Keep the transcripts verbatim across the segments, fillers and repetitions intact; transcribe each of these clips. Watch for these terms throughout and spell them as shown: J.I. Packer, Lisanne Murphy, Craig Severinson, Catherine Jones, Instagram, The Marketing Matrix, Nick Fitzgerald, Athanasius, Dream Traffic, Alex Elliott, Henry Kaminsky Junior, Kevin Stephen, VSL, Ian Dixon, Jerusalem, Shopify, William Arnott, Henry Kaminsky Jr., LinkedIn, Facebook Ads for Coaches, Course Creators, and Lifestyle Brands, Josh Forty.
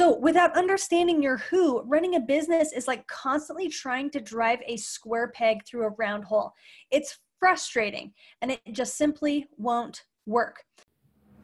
So without understanding your who, running a business is like constantly trying to drive a square peg through a round hole. It's frustrating, and it just simply won't work.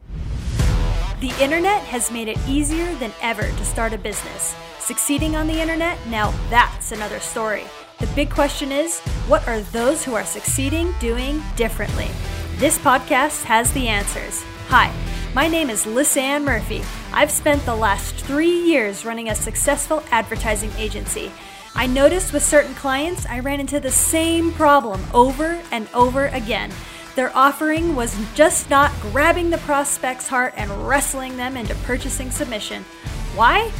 The internet has made it easier than ever to start a business. Succeeding on the internet, now that's another story. The big question is, what are those who are succeeding doing differently? This podcast has the answers. Hi, my name is Lisanne Murphy. I've spent the last three years running a successful advertising agency. I noticed with certain clients, I ran into the same problem over and over again. Their offering was just not grabbing the prospect's heart and wrestling them into purchasing submission. Why?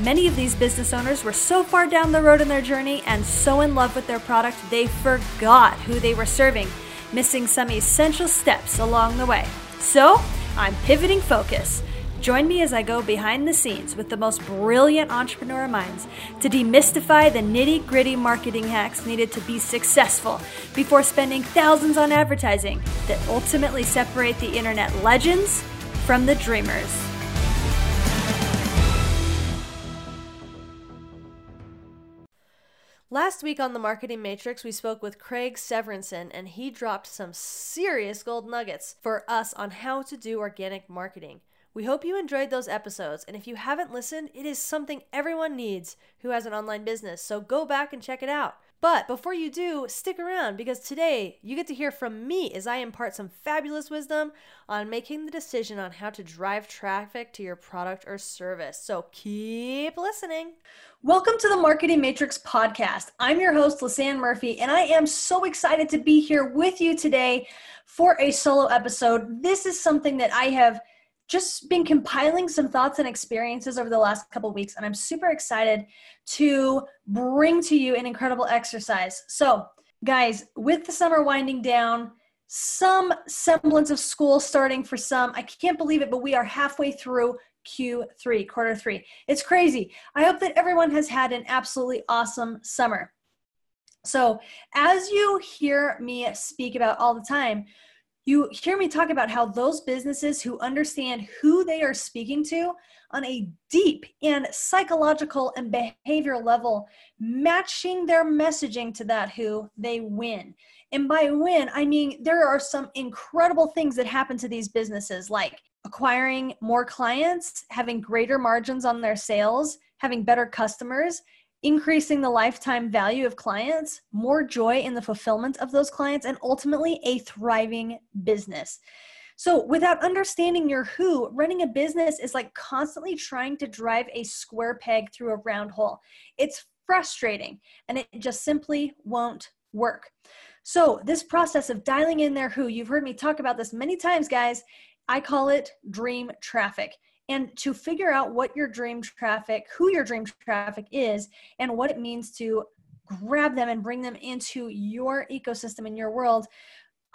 Many of these business owners were so far down the road in their journey and so in love with their product, they forgot who they were serving, missing some essential steps along the way. So I'm pivoting focus. Join me as I go behind the scenes with the most brilliant entrepreneur minds to demystify the nitty-gritty marketing hacks needed to be successful before spending thousands on advertising that ultimately separate the internet legends from the dreamers. Last week on The Marketing Matrix, we spoke with Craig Severinson, and he dropped some serious gold nuggets for us on how to do organic marketing. We hope you enjoyed those episodes, and if you haven't listened, it is something everyone needs who has an online business, so go back and check it out. But before you do, stick around, because today you get to hear from me as I impart some fabulous wisdom on making the decision on how to drive traffic to your product or service. So keep listening. Welcome to the Marketing Matrix podcast. I'm your host, Lisanne Murphy, and I am so excited to be here with you today for a solo episode. This is something that I have just been compiling some thoughts and experiences over the last couple of weeks, and I'm super excited to bring to you an incredible exercise. So guys, with the summer winding down, some semblance of school starting for some, I can't believe it, but we are halfway through Q three, quarter three. It's crazy. I hope that everyone has had an absolutely awesome summer. So as you hear me speak about all the time, you hear me talk about how those businesses who understand who they are speaking to on a deep and psychological and behavioral level, matching their messaging to that who, they win. And by win, I mean there are some incredible things that happen to these businesses, like acquiring more clients, having greater margins on their sales, having better customers, increasing the lifetime value of clients, more joy in the fulfillment of those clients, and ultimately a thriving business. So without understanding your who, running a business is like constantly trying to drive a square peg through a round hole. It's frustrating, and it just simply won't work. So this process of dialing in their who, you've heard me talk about this many times, guys. I call it dream traffic. And to figure out what your dream traffic, who your dream traffic is, and what it means to grab them and bring them into your ecosystem and your world,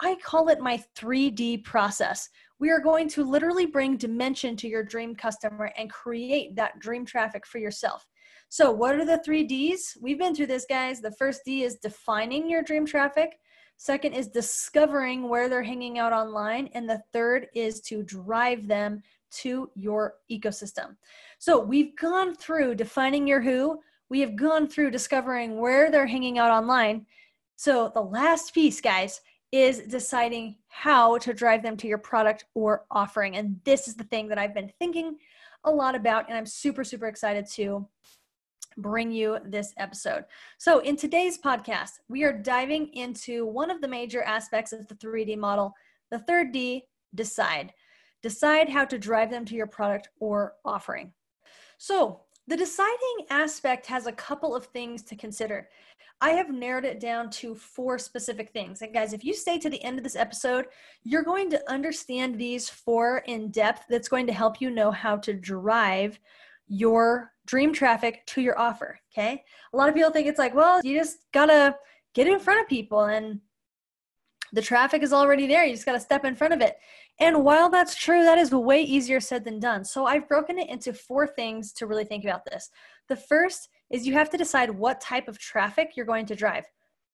I call it my three D process. We are going to literally bring dimension to your dream customer and create that dream traffic for yourself. So what are the three Ds? We've been through this, guys. The first D is defining your dream traffic. Second is discovering where they're hanging out online. And the third is to drive them to your ecosystem. So we've gone through defining your who, we have gone through discovering where they're hanging out online. So the last piece, guys, is deciding how to drive them to your product or offering. And this is the thing that I've been thinking a lot about, and I'm super, super excited to bring you this episode. So in today's podcast, we are diving into one of the major aspects of the three D model. The third D, decide. Decide how to drive them to your product or offering. So the deciding aspect has a couple of things to consider. I have narrowed it down to four specific things. And guys, if you stay to the end of this episode, you're going to understand these four in depth. That's going to help you know how to drive your dream traffic to your offer, okay? A lot of people think it's like, well, you just gotta get in front of people and the traffic is already there. You just gotta step in front of it. And while that's true, that is way easier said than done. So I've broken it into four things to really think about this. The first is you have to decide what type of traffic you're going to drive.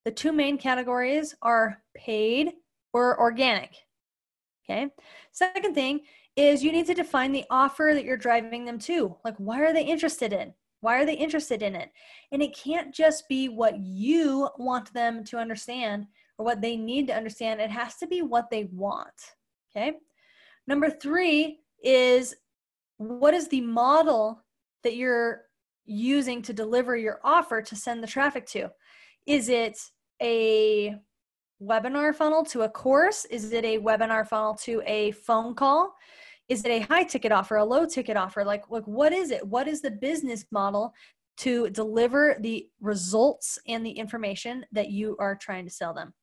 The two main categories are paid or organic. Okay. Second thing is you need to define the offer that you're driving them to. Like, why are they interested in? Why are they interested in it? And it can't just be what you want them to understand or what they need to understand. It has to be what they want. Okay. Number three is, what is the model that you're using to deliver your offer to send the traffic to? Is it a webinar funnel to a course? Is it a webinar funnel to a phone call? Is it a high ticket offer, a low ticket offer? Like, like, what is it? What is the business model to deliver the results and the information that you are trying to sell them?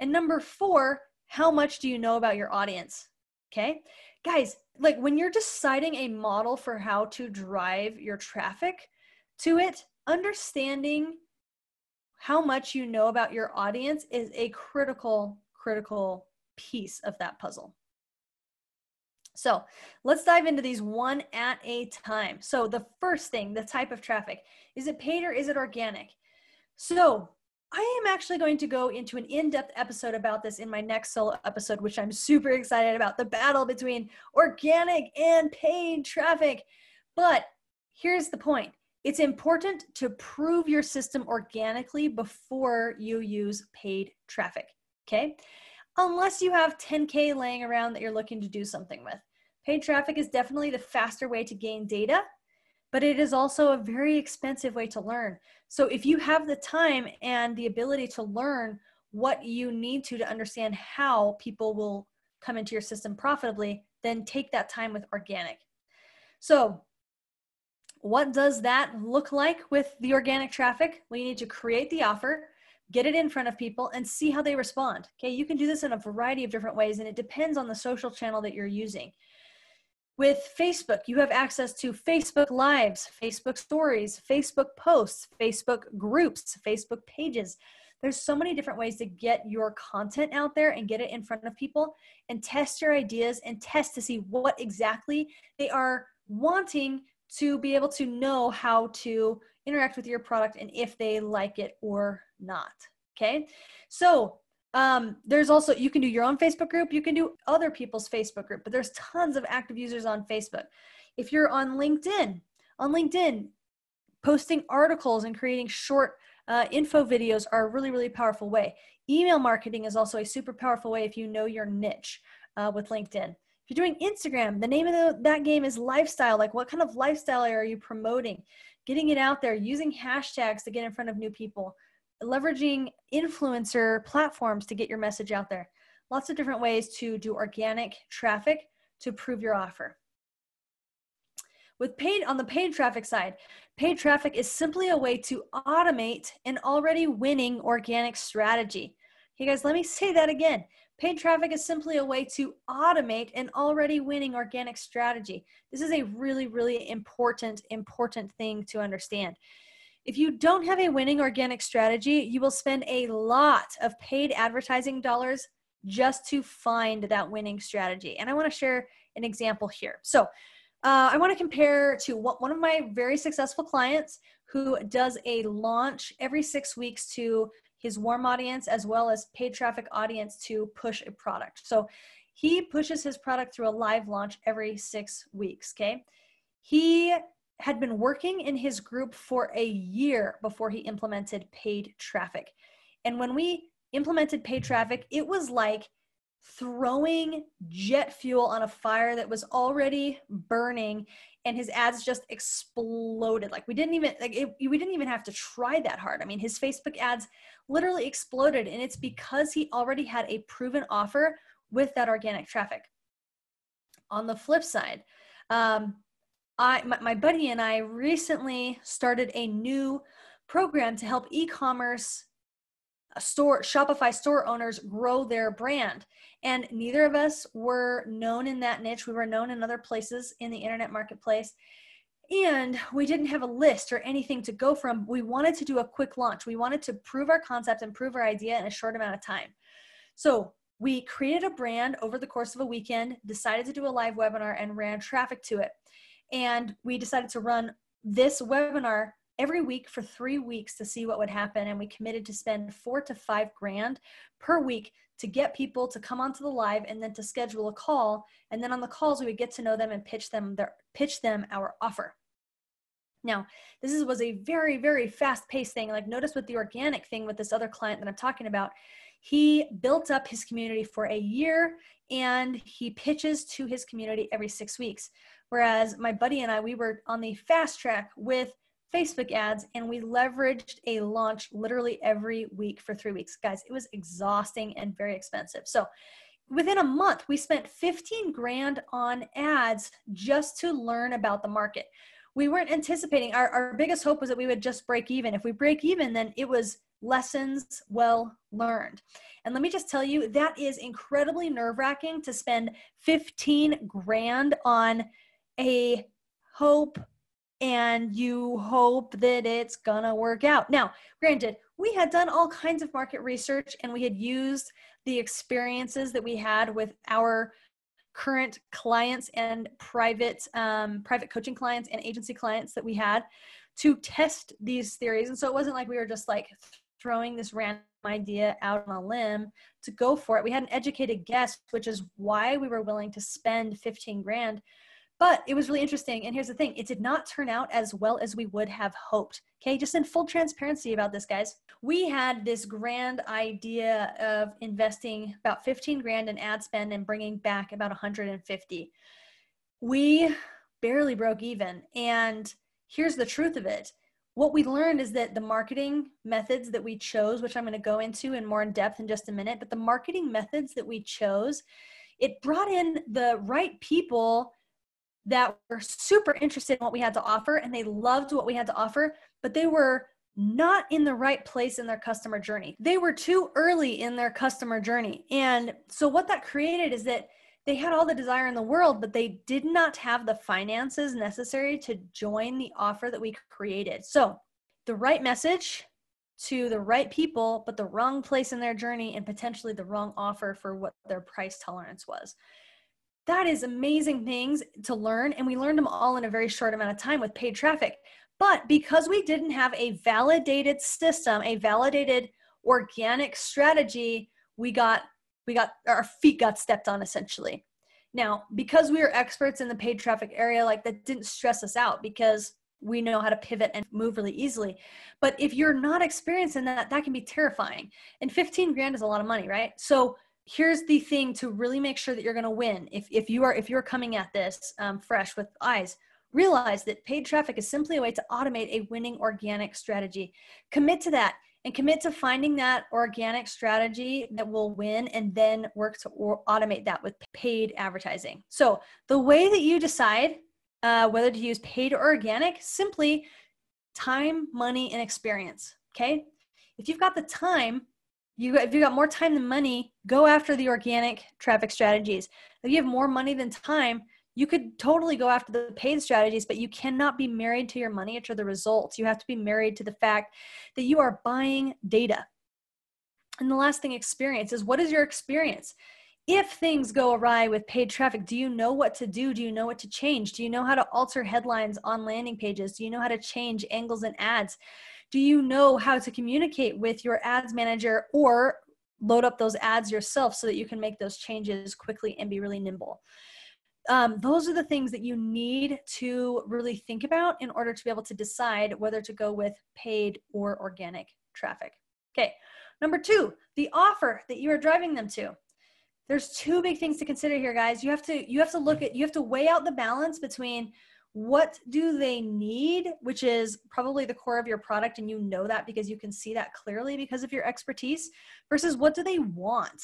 And number four, how much do you know about your audience? Okay, guys, like when you're deciding a model for how to drive your traffic to it, understanding how much you know about your audience is a critical, critical piece of that puzzle. So let's dive into these one at a time. So the first thing, the type of traffic, is it paid or is it organic? So I am actually going to go into an in-depth episode about this in my next solo episode, which I'm super excited about, the battle between organic and paid traffic. But here's the point. It's important to prove your system organically before you use paid traffic, okay? Unless you have ten K laying around that you're looking to do something with. Paid traffic is definitely the faster way to gain data, but it is also a very expensive way to learn. So if you have the time and the ability to learn what you need to to understand how people will come into your system profitably, then take that time with organic. So what does that look like with the organic traffic? Well, you need to create the offer, get it in front of people, and see how they respond. Okay, you can do this in a variety of different ways, and it depends on the social channel that you're using. With Facebook, you have access to Facebook Lives, Facebook Stories, Facebook Posts, Facebook Groups, Facebook Pages. There's so many different ways to get your content out there and get it in front of people, and test your ideas and test to see what exactly they are wanting to be able to know how to interact with your product and if they like it or not, okay? So um, there's also, you can do your own Facebook group, you can do other people's Facebook group, but there's tons of active users on Facebook. If you're on LinkedIn, on LinkedIn, posting articles and creating short uh, info videos are a really, really powerful way. Email marketing is also a super powerful way if you know your niche uh, with LinkedIn. If you're doing Instagram, the name of the, that game is lifestyle. Like, what kind of lifestyle are you promoting? Getting it out there, using hashtags to get in front of new people, leveraging influencer platforms to get your message out there. Lots of different ways to do organic traffic to prove your offer. With paid, on the paid traffic side, paid traffic is simply a way to automate an already winning organic strategy. Okay, guys, let me say that again. Paid traffic is simply a way to automate an already winning organic strategy. This is a really, really important, important thing to understand. If you don't have a winning organic strategy, you will spend a lot of paid advertising dollars just to find that winning strategy. And I want to share an example here. So uh, I want to compare to what, one of my very successful clients who does a launch every six weeks to his warm audience, as well as paid traffic audience, to push a product. So he pushes his product through a live launch every six weeks, okay? He had been working in his group for a year before he implemented paid traffic. And when we implemented paid traffic, it was like throwing jet fuel on a fire that was already burning, and his ads just exploded. Like, we didn't even, like it, we didn't even have to try that hard. I mean, his Facebook ads literally exploded, and it's because he already had a proven offer with that organic traffic. On the flip side, um, I, my, my buddy and I recently started a new program to help e-commerce store, Shopify store owners grow their brand. And neither of us were known in that niche. We were known in other places in the internet marketplace. And we didn't have a list or anything to go from. We wanted to do a quick launch. We wanted to prove our concept and prove our idea in a short amount of time. So we created a brand over the course of a weekend, decided to do a live webinar, and ran traffic to it. And we decided to run this webinar every week for three weeks to see what would happen. And we committed to spend four to five grand per week to get people to come onto the live and then to schedule a call. And then on the calls, we would get to know them and pitch them their, pitch them our offer. Now, this is, was a very, very fast-paced thing. Like, notice with the organic thing with this other client that I'm talking about, he built up his community for a year and he pitches to his community every six weeks. Whereas my buddy and I, we were on the fast track with Facebook ads, and we leveraged a launch literally every week for three weeks. Guys, it was exhausting and very expensive. So within a month, we spent fifteen grand on ads just to learn about the market. We weren't anticipating, our, our biggest hope was that we would just break even. If we break even, then it was lessons well learned. And let me just tell you, that is incredibly nerve-wracking to spend fifteen grand on a hope, and you hope that it's gonna work out. Now, granted, we had done all kinds of market research and we had used the experiences that we had with our current clients and private, um, private coaching clients and agency clients that we had to test these theories. And so it wasn't like we were just like throwing this random idea out on a limb to go for it. We had an educated guess, which is why we were willing to spend fifteen grand. But it was really interesting. And here's the thing, it did not turn out as well as we would have hoped. Okay, just in full transparency about this, guys. We had this grand idea of investing about fifteen grand in ad spend and bringing back about one hundred fifty. We barely broke even. And here's the truth of it. What we learned is that the marketing methods that we chose, which I'm going to go into in more in depth in just a minute, but the marketing methods that we chose, it brought in the right people that were super interested in what we had to offer, and they loved what we had to offer, but they were not in the right place in their customer journey. They were too early in their customer journey. And so what that created is that they had all the desire in the world, but they did not have the finances necessary to join the offer that we created. So the right message to the right people, but the wrong place in their journey and potentially the wrong offer for what their price tolerance was. That is amazing things to learn. And we learned them all in a very short amount of time with paid traffic. But because we didn't have a validated system, a validated organic strategy, we got, we got, our feet got stepped on essentially. Now, because we are experts in the paid traffic area, like that didn't stress us out because we know how to pivot and move really easily. But if you're not experienced in that, that can be terrifying. And fifteen grand is a lot of money, right? So here's the thing to really make sure that you're going to win. If, if you are, if you're coming at this um, fresh with eyes, realize that paid traffic is simply a way to automate a winning organic strategy. Commit to that and commit to finding that organic strategy that will win and then work to or automate that with paid advertising. So the way that you decide uh, whether to use paid or organic, simply time, money, and experience. Okay. If you've got the time, You, if you got more time than money, go after the organic traffic strategies. If you have more money than time, you could totally go after the paid strategies, but you cannot be married to your money or to the results. You have to be married to the fact that you are buying data. And the last thing, experience, is what is your experience? If things go awry with paid traffic, do you know what to do? Do you know what to change? Do you know how to alter headlines on landing pages? Do you know how to change angles in ads? Do you know how to communicate with your ads manager or load up those ads yourself so that you can make those changes quickly and be really nimble? Um, those are the things that you need to really think about in order to be able to decide whether to go with paid or organic traffic. Okay, number two, the offer that you are driving them to. There's two big things to consider here, guys. You have to, you have to look at, you have to weigh out the balance between what do they need, which is probably the core of your product, and you know that because you can see that clearly because of your expertise, versus what do they want,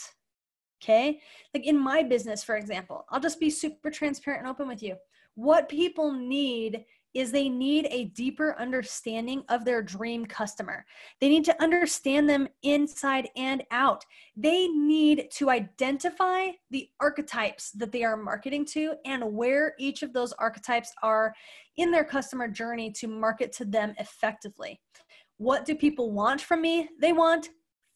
okay? Like in my business, for example, I'll just be super transparent and open with you. What people need is they need a deeper understanding of their dream customer. They need to understand them inside and out. They need to identify the archetypes that they are marketing to and where each of those archetypes are in their customer journey to market to them effectively. What do people want from me? They want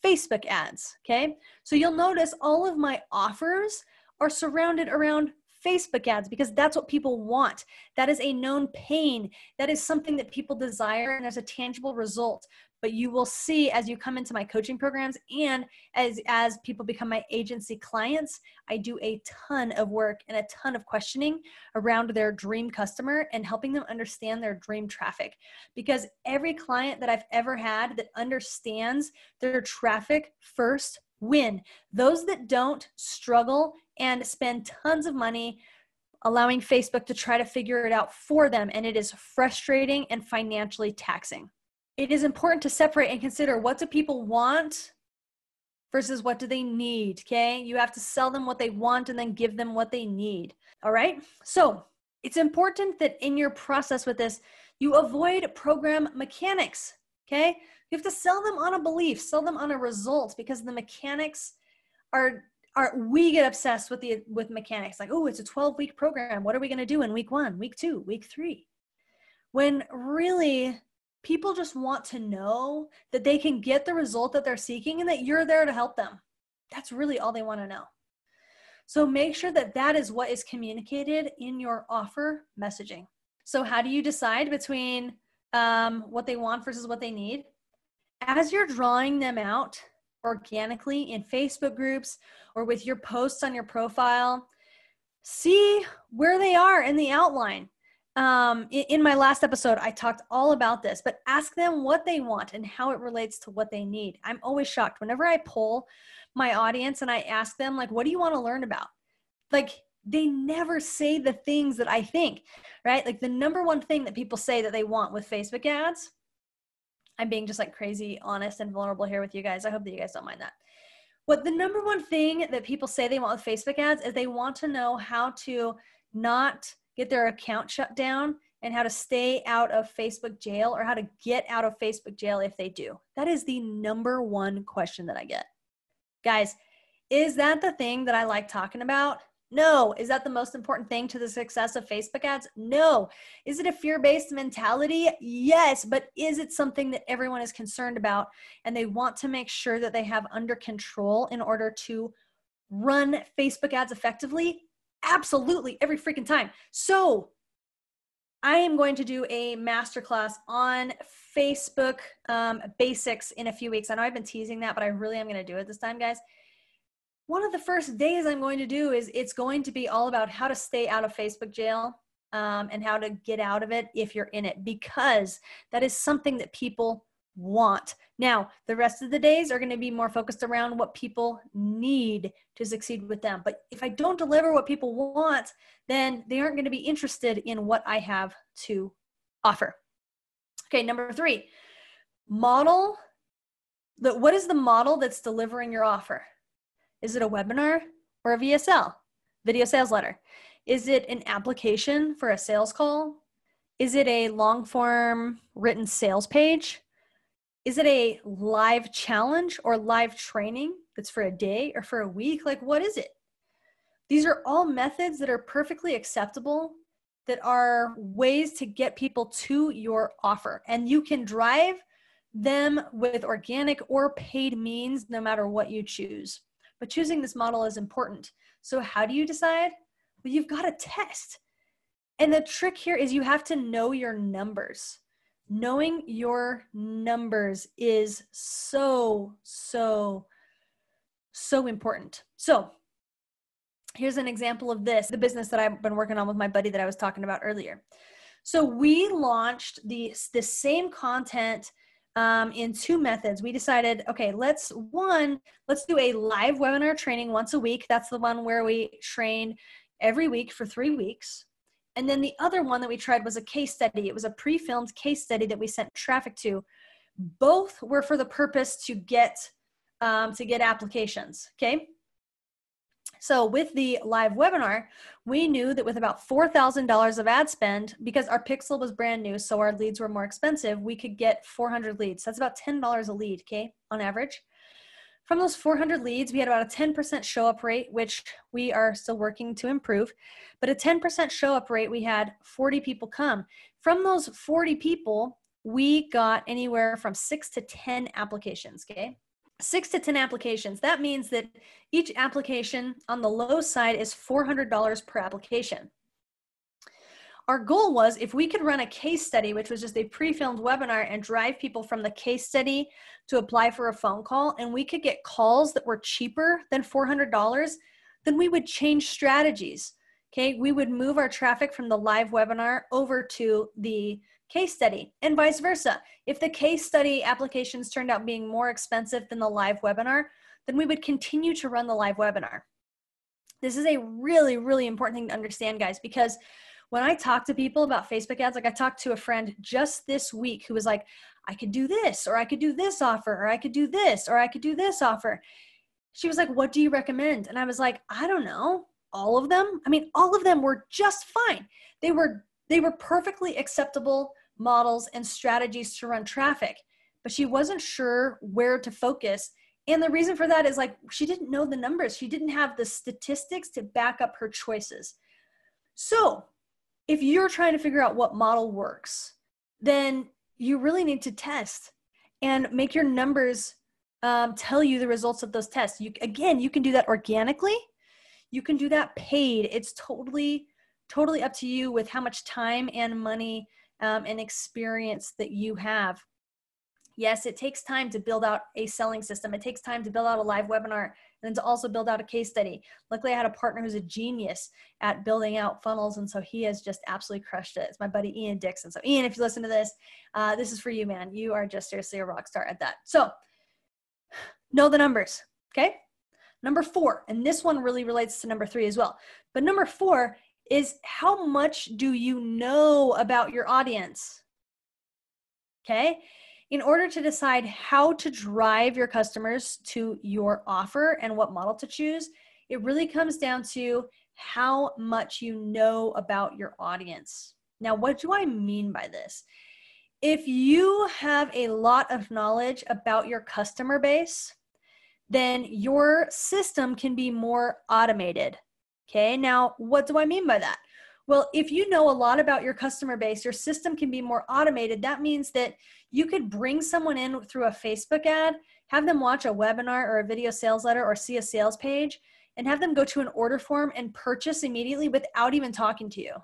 Facebook ads, okay? So you'll notice all of my offers are surrounded around Facebook ads, because that's what people want. That is a known pain. That is something that people desire, and there's a tangible result. But you will see as you come into my coaching programs and as, as people become my agency clients, I do a ton of work and a ton of questioning around their dream customer and helping them understand their dream traffic. Because every client that I've ever had that understands their traffic first win. Those that don't struggle and spend tons of money allowing Facebook to try to figure it out for them. And it is frustrating and financially taxing. It is important to separate and consider, what do people want versus what do they need, okay? You have to sell them what they want and then give them what they need, all right? So it's important that in your process with this, you avoid program mechanics, okay? You have to sell them on a belief, sell them on a result, because the mechanics are, are we get obsessed with, the, with mechanics. Like, oh, it's a twelve-week program. What are we going to do in week one, week two, week three? When really... people just want to know that they can get the result that they're seeking and that you're there to help them. That's really all they want to know. So make sure that that is what is communicated in your offer messaging. So how do you decide between um, what they want versus what they need? As you're drawing them out organically in Facebook groups or with your posts on your profile, see where they are in the outline. Um, in my last episode, I talked all about this, but ask them what they want and how it relates to what they need. I'm always shocked whenever I poll my audience and I ask them, like, what do you want to learn about? Like, they never say the things that I think, right? Like, the number one thing that people say that they want with Facebook ads, I'm being just like crazy honest and vulnerable here with you guys. I hope that you guys don't mind that. What the number one thing that people say they want with Facebook ads is they want to know how to not get their account shut down and how to stay out of Facebook jail, or how to get out of Facebook jail if they do. That is the number one question that I get. Guys, is that the thing that I like talking about? No. Is that the most important thing to the success of Facebook ads? No. Is it a fear-based mentality? Yes. But is it something that everyone is concerned about and they want to make sure that they have under control in order to run Facebook ads effectively? Absolutely, every freaking time. So I am going to do a masterclass on Facebook um, basics in a few weeks. I know I've been teasing that, but I really am going to do it this time, guys. One of the first days I'm going to do is it's going to be all about how to stay out of Facebook jail um, and how to get out of it if you're in it, because that is something that people want. Now, the rest of the days are going to be more focused around what people need to succeed with them. But if I don't deliver what people want, then they aren't going to be interested in what I have to offer. Okay, number three, model. What is the model that's delivering your offer? Is it a webinar or a V S L, video sales letter? Is it an application for a sales call? Is it a long form written sales page? Is it a live challenge or live training that's for a day or for a week? Like, what is it? These are all methods that are perfectly acceptable, that are ways to get people to your offer. And you can drive them with organic or paid means, no matter what you choose. But choosing this model is important. So how do you decide? Well, you've got to test. And the trick here is you have to know your numbers. Knowing your numbers is so, so, so important. So here's an example of this, the business that I've been working on with my buddy that I was talking about earlier. So we launched the, the same content um, in two methods. We decided, okay, let's, one, let's do a live webinar training once a week. That's the one where we train every week for three weeks. And then the other one that we tried was a case study. It was a pre-filmed case study that we sent traffic to. Both were for the purpose to get, um, to get applications, okay? So with the live webinar, we knew that with about four thousand dollars of ad spend, because our pixel was brand new, so our leads were more expensive, we could get four hundred leads. That's about ten dollars a lead, okay, on average. From those four hundred leads, we had about a ten percent show up rate, which we are still working to improve, but a ten percent show up rate, we had forty people come. From those forty people, we got anywhere from six to ten applications, okay? six to ten applications. That means that each application on the low side is four hundred dollars per application. Our goal was if we could run a case study, which was just a pre-filmed webinar, and drive people from the case study to apply for a phone call, and we could get calls that were cheaper than four hundred dollars, then we would change strategies, okay? We would move our traffic from the live webinar over to the case study and vice versa. If the case study applications turned out being more expensive than the live webinar, then we would continue to run the live webinar. This is a really, really important thing to understand, guys, because when I talk to people about Facebook ads, like I talked to a friend just this week who was like, I could do this, or I could do this offer, or I could do this, or I could do this offer. She was like, what do you recommend? And I was like, I don't know, all of them. I mean, all of them were just fine. They were, they were perfectly acceptable models and strategies to run traffic, but she wasn't sure where to focus. And the reason for that is like, she didn't know the numbers. She didn't have the statistics to back up her choices. So if you're trying to figure out what model works, then you really need to test and make your numbers um, tell you the results of those tests. You, again, you can do that organically. You can do that paid. It's totally, totally up to you with how much time and money um, and experience that you have. Yes, it takes time to build out a selling system. It takes time to build out a live webinar and to also build out a case study. Luckily, I had a partner who's a genius at building out funnels, and so he has just absolutely crushed it. It's my buddy, Ian Dixon. So Ian, if you listen to this, uh, this is for you, man. You are just seriously a rock star at that. So know the numbers, okay? Number four, and this one really relates to number three as well, but number four is how much do you know about your audience, okay? In order to decide how to drive your customers to your offer and what model to choose, it really comes down to how much you know about your audience. Now, what do I mean by this? If you have a lot of knowledge about your customer base, then your system can be more automated, okay? Now, what do I mean by that? Well, if you know a lot about your customer base, your system can be more automated. That means that you could bring someone in through a Facebook ad, have them watch a webinar or a video sales letter or see a sales page, and have them go to an order form and purchase immediately without even talking to you.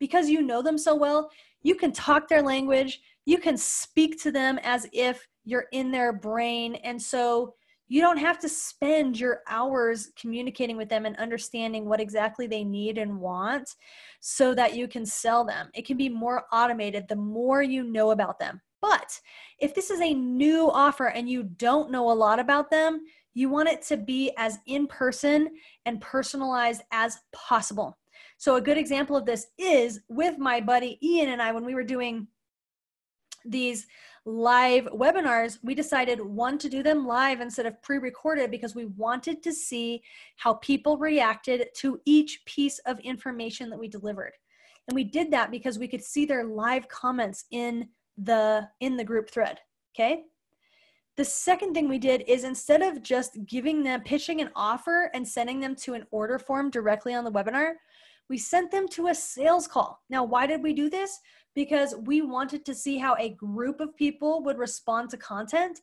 Because you know them so well, you can talk their language, you can speak to them as if you're in their brain, and so you don't have to spend your hours communicating with them and understanding what exactly they need and want so that you can sell them. It can be more automated the more you know about them. But if this is a new offer and you don't know a lot about them, you want it to be as in-person and personalized as possible. So a good example of this is with my buddy Ian and I, when we were doing these live webinars, we decided one to do them live instead of pre-recorded because we wanted to see how people reacted to each piece of information that we delivered. And we did that because we could see their live comments in the, in the group thread, okay? The second thing we did is instead of just giving them, pitching an offer and sending them to an order form directly on the webinar, we sent them to a sales call. Now, why did we do this? Because we wanted to see how a group of people would respond to content.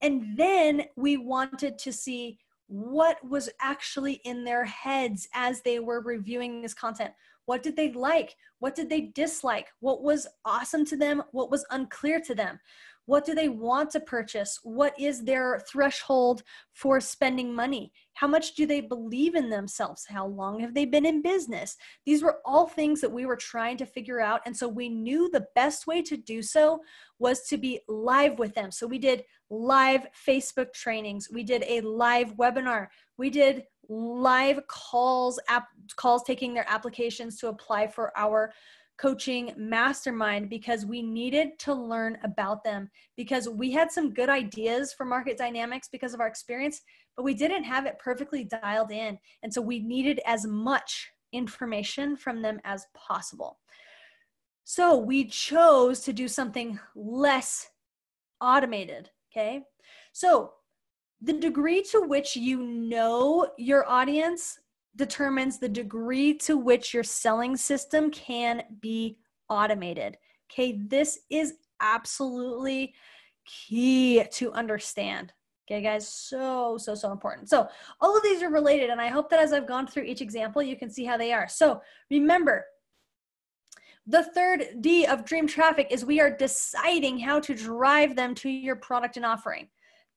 And then we wanted to see what was actually in their heads as they were reviewing this content. What did they like? What did they dislike? What was awesome to them? What was unclear to them? What do they want to purchase? What is their threshold for spending money? How much do they believe in themselves? How long have they been in business? These were all things that we were trying to figure out. And so we knew the best way to do so was to be live with them. So we did live Facebook trainings. We did a live webinar. We did live calls, app, calls taking their applications to apply for our coaching mastermind because we needed to learn about them because we had some good ideas for market dynamics because of our experience, but we didn't have it perfectly dialed in. And so we needed as much information from them as possible. So we chose to do something less automated, okay? So the degree to which you know your audience determines the degree to which your selling system can be automated. Okay, this is absolutely key to understand. Okay, guys, so, so, so important. So all of these are related, and I hope that as I've gone through each example, you can see how they are. So remember, the third D of Dream Traffic is we are deciding how to drive them to your product and offering.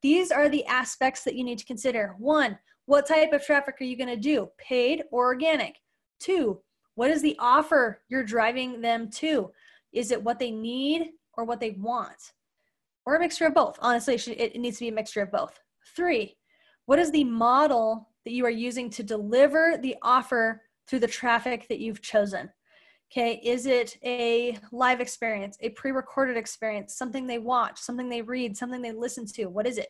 These are the aspects that you need to consider. One, what type of traffic are you going to do, paid or organic? Two, what is the offer you're driving them to? Is it what they need or what they want? Or a mixture of both. Honestly, it needs to be a mixture of both. Three, what is the model that you are using to deliver the offer through the traffic that you've chosen? Okay, is it a live experience, a pre-recorded experience, something they watch, something they read, something they listen to? What is it?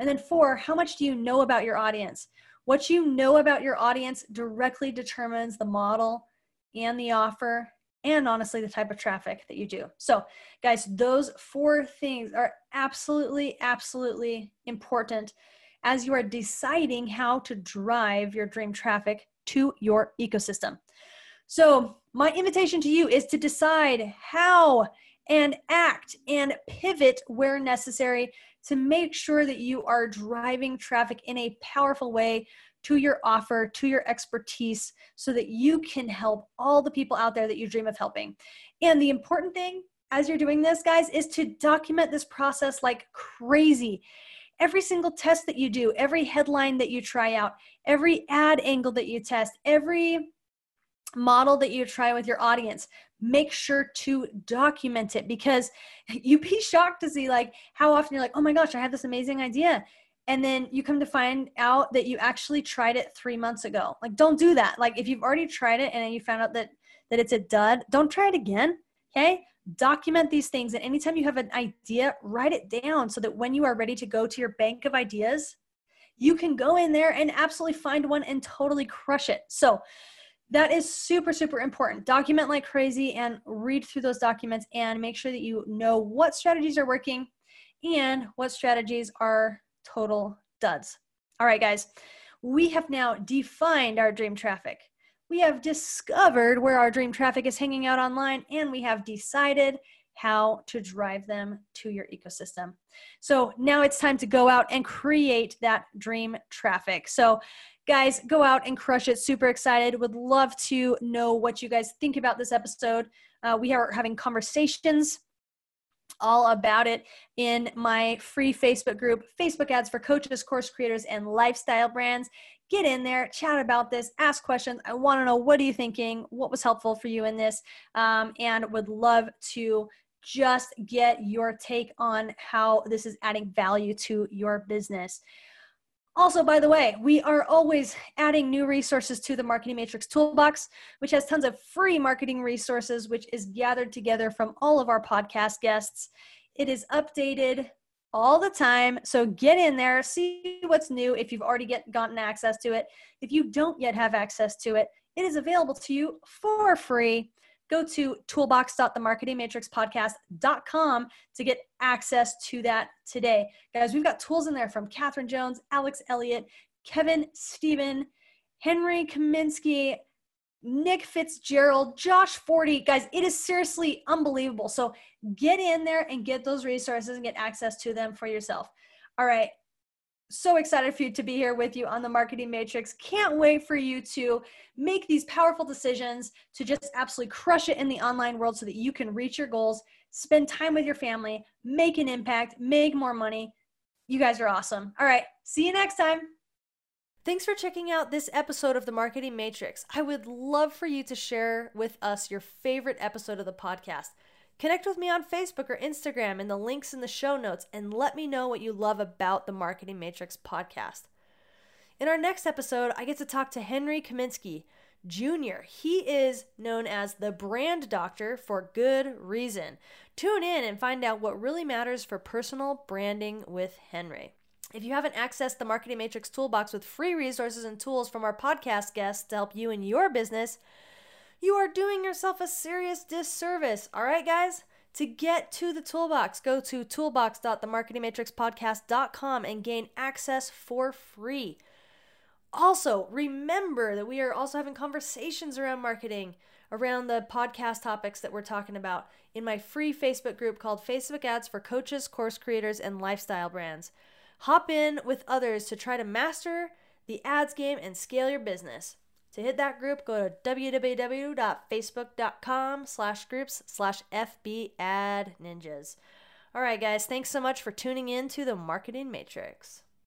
And then four, how much do you know about your audience? What you know about your audience directly determines the model and the offer, and honestly, the type of traffic that you do. So guys, those four things are absolutely, absolutely important as you are deciding how to drive your dream traffic to your ecosystem. So my invitation to you is to decide how and act and pivot where necessary to make sure that you are driving traffic in a powerful way to your offer, to your expertise, so that you can help all the people out there that you dream of helping. And the important thing as you're doing this, guys, is to document this process like crazy. Every single test that you do, every headline that you try out, every ad angle that you test, every model that you try with your audience, make sure to document it, because you'd be shocked to see like how often you're like, oh my gosh, I have this amazing idea. And then you come to find out that you actually tried it three months ago. Like, don't do that. Like, if you've already tried it and then you found out that, that it's a dud, don't try it again, okay? Document these things. And anytime you have an idea, write it down so that when you are ready to go to your bank of ideas, you can go in there and absolutely find one and totally crush it. So that is super, super important. Document like crazy and read through those documents and make sure that you know what strategies are working and what strategies are total duds. All right, guys, we have now defined our dream traffic. We have discovered where our dream traffic is hanging out online, and we have decided how to drive them to your ecosystem. So now it's time to go out and create that dream traffic. So guys, go out and crush it. Super excited. Would love to know what you guys think about this episode. Uh, we are having conversations all about it in my free Facebook group, Facebook Ads for Coaches, Course Creators, and Lifestyle Brands. Get in there, chat about this, ask questions. I want to know, what are you thinking? What was helpful for you in this? Um, and would love to just get your take on how this is adding value to your business. Also, by the way, we are always adding new resources to the Marketing Matrix Toolbox, which has tons of free marketing resources, which is gathered together from all of our podcast guests. It is updated all the time, so get in there, see what's new if you've already get, gotten access to it. If you don't yet have access to it, it is available to you for free. Go to toolbox dot the marketing matrix podcast dot com to get access to that today. Guys, we've got tools in there from Catherine Jones, Alex Elliott, Kevin Stephen, Henry Kaminsky, Nick Fitzgerald, Josh Forty. Guys, it is seriously unbelievable. So get in there and get those resources and get access to them for yourself. All right. So excited for you to be here with you on the Marketing Matrix. Can't wait for you to make these powerful decisions to just absolutely crush it in the online world so that you can reach your goals, spend time with your family, make an impact, make more money. You guys are awesome. All right. See you next time. Thanks for checking out this episode of the Marketing Matrix. I would love for you to share with us your favorite episode of the podcast. Connect with me on Facebook or Instagram in the links in the show notes and let me know what you love about the Marketing Matrix podcast. In our next episode, I get to talk to Henry Kaminsky Junior He is known as the brand doctor for good reason. Tune in and find out what really matters for personal branding with Henry. If you haven't accessed the Marketing Matrix Toolbox with free resources and tools from our podcast guests to help you in your business, you are doing yourself a serious disservice. All right, guys? To get to the toolbox, go to toolbox dot the marketing matrix podcast dot com and gain access for free. Also, remember that we are also having conversations around marketing, around the podcast topics that we're talking about in my free Facebook group called Facebook Ads for Coaches, Course Creators, and Lifestyle Brands. Hop in with others to try to master the ads game and scale your business. To hit that group, go to w w w dot facebook dot com slash groups slash f b ad ninjas. All right, guys, thanks so much for tuning in to The Marketing Matrix.